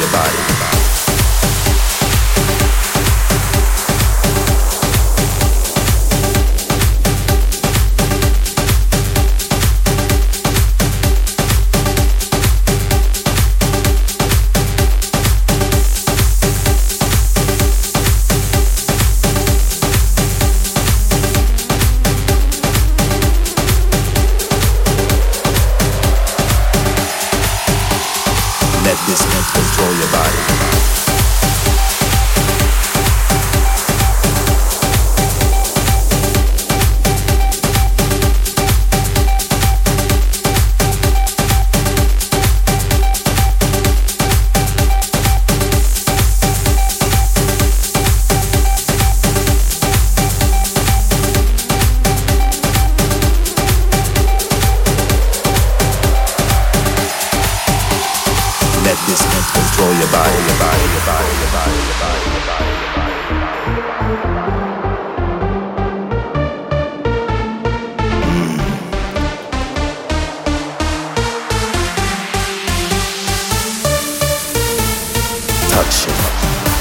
your body.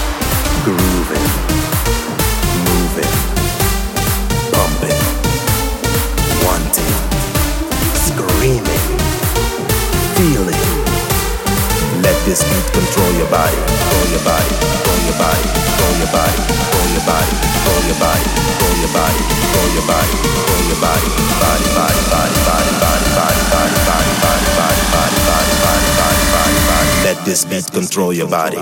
This beat control your body. Let this beat control your body.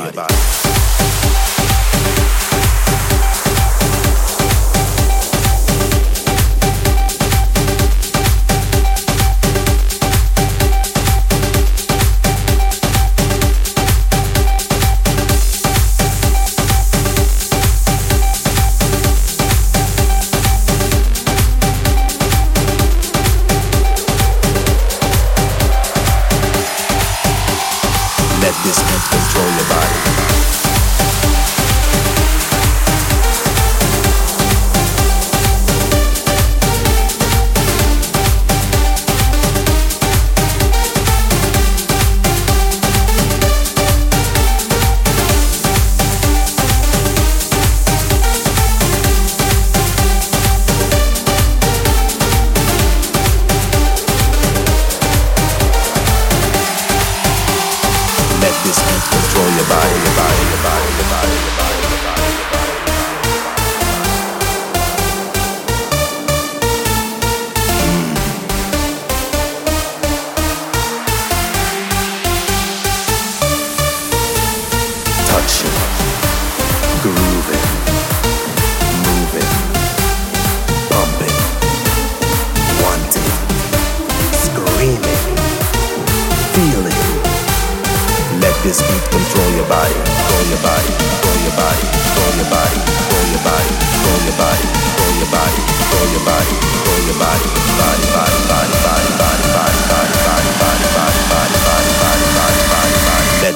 Let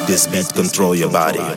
this beat control your body.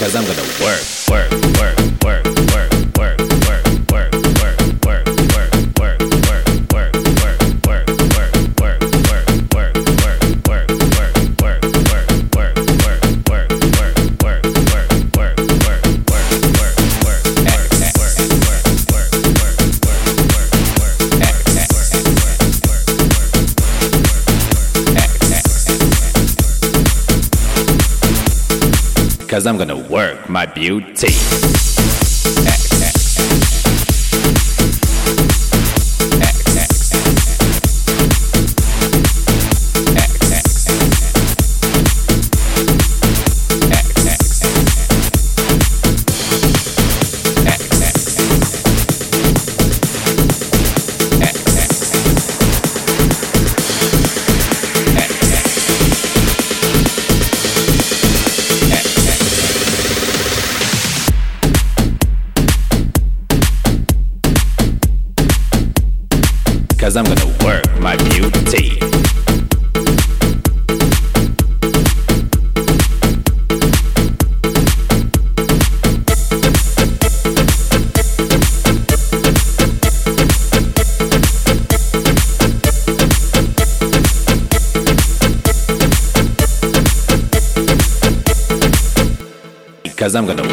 'cause I'm gonna work my beauty. I'm gonna work my beauty. Because I'm gonna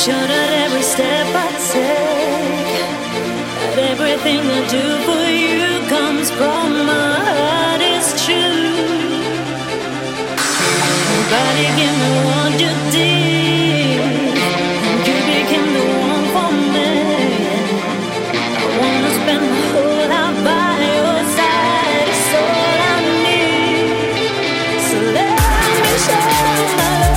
sure that every step I take, that everything I do for you comes from my heart, it's true. Nobody can reward you, dear. You became the one for me. I wanna spend my whole life by your side, it's all I need. So let me show my love.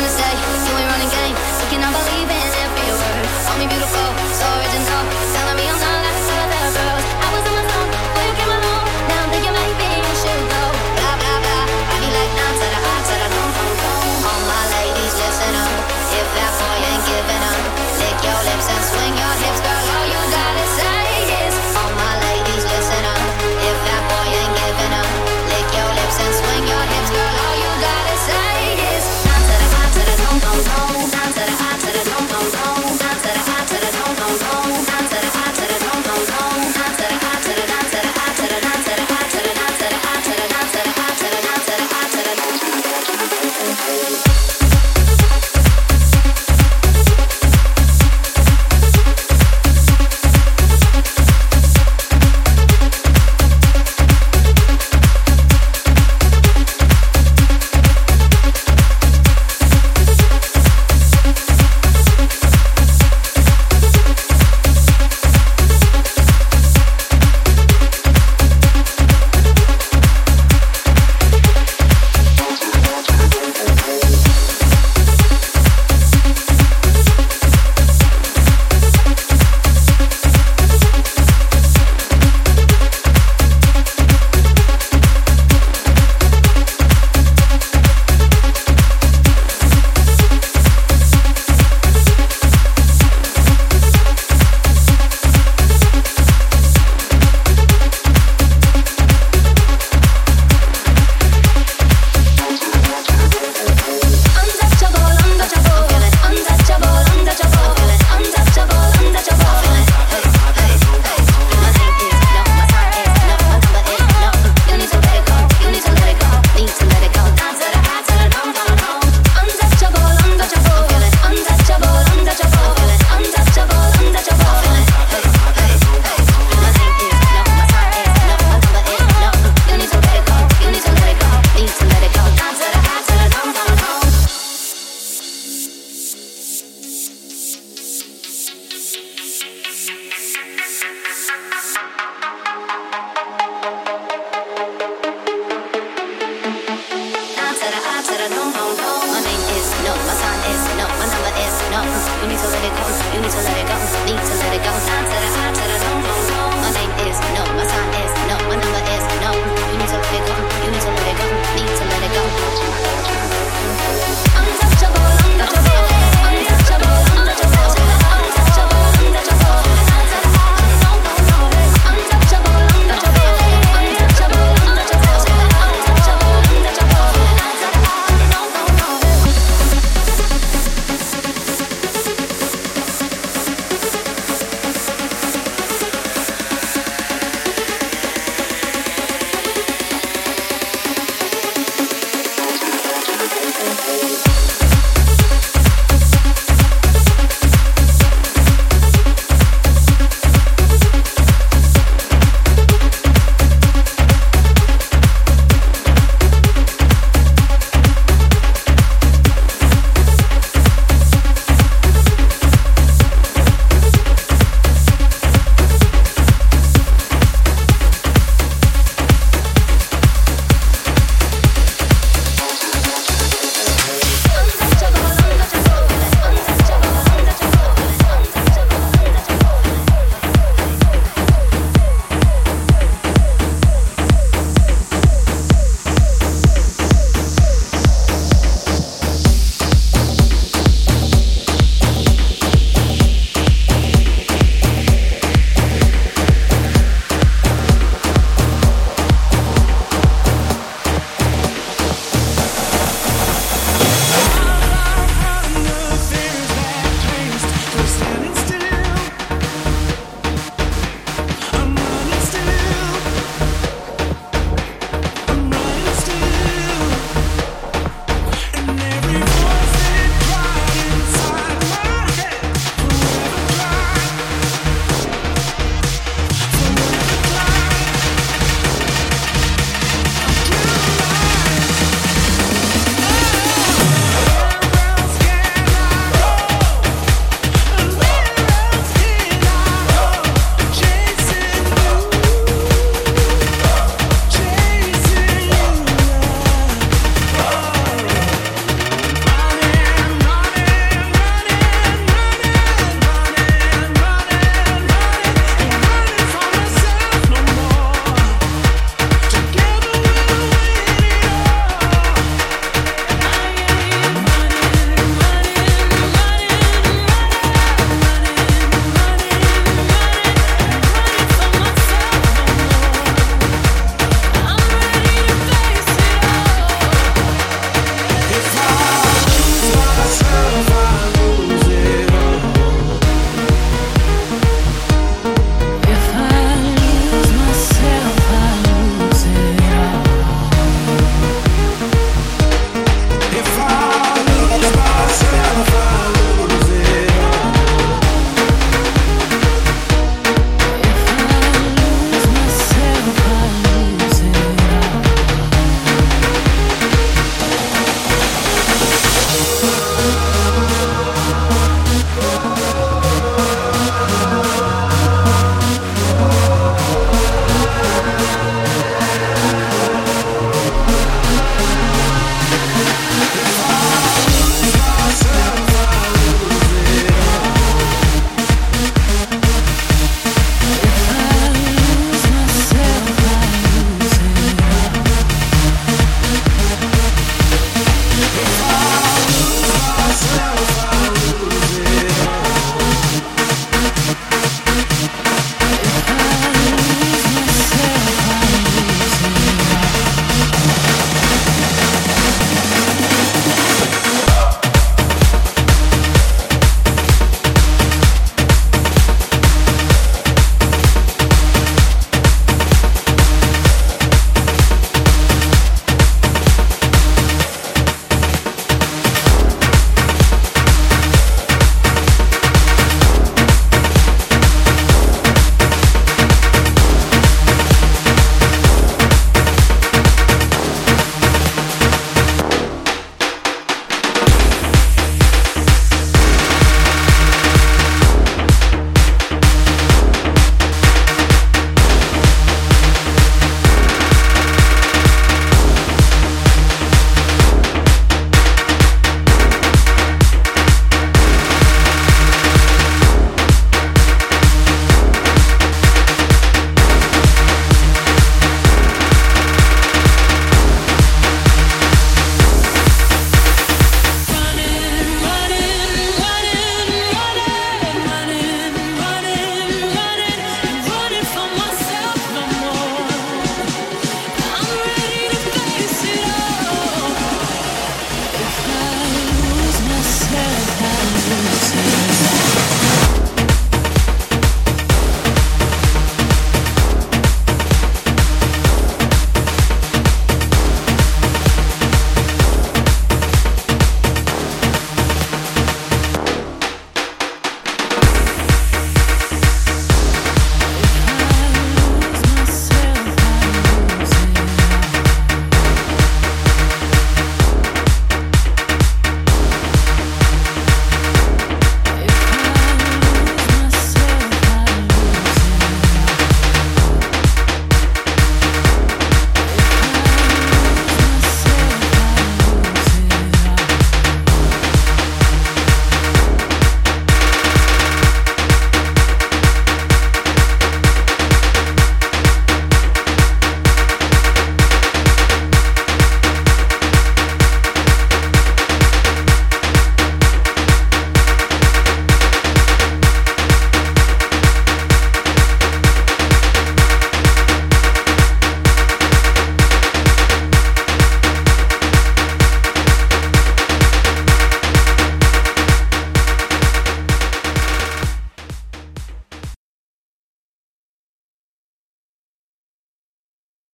gonna say, you ain't running game. You cannot believe in every word. Call me beautiful, so original. Telling me I'm not like some other girls. I was on my phone, before you came along. Now I'm thinking maybe I should go. Blah, blah, blah. Body like I'm to the heart, to the home. All my ladies, listen up. If that boy ain't giving up, lick your lips and swing your hips, girl. All you gotta say is, all my ladies, listen up. If that boy ain't giving up, lick your lips and swing your hips, girl. All you gotta say is,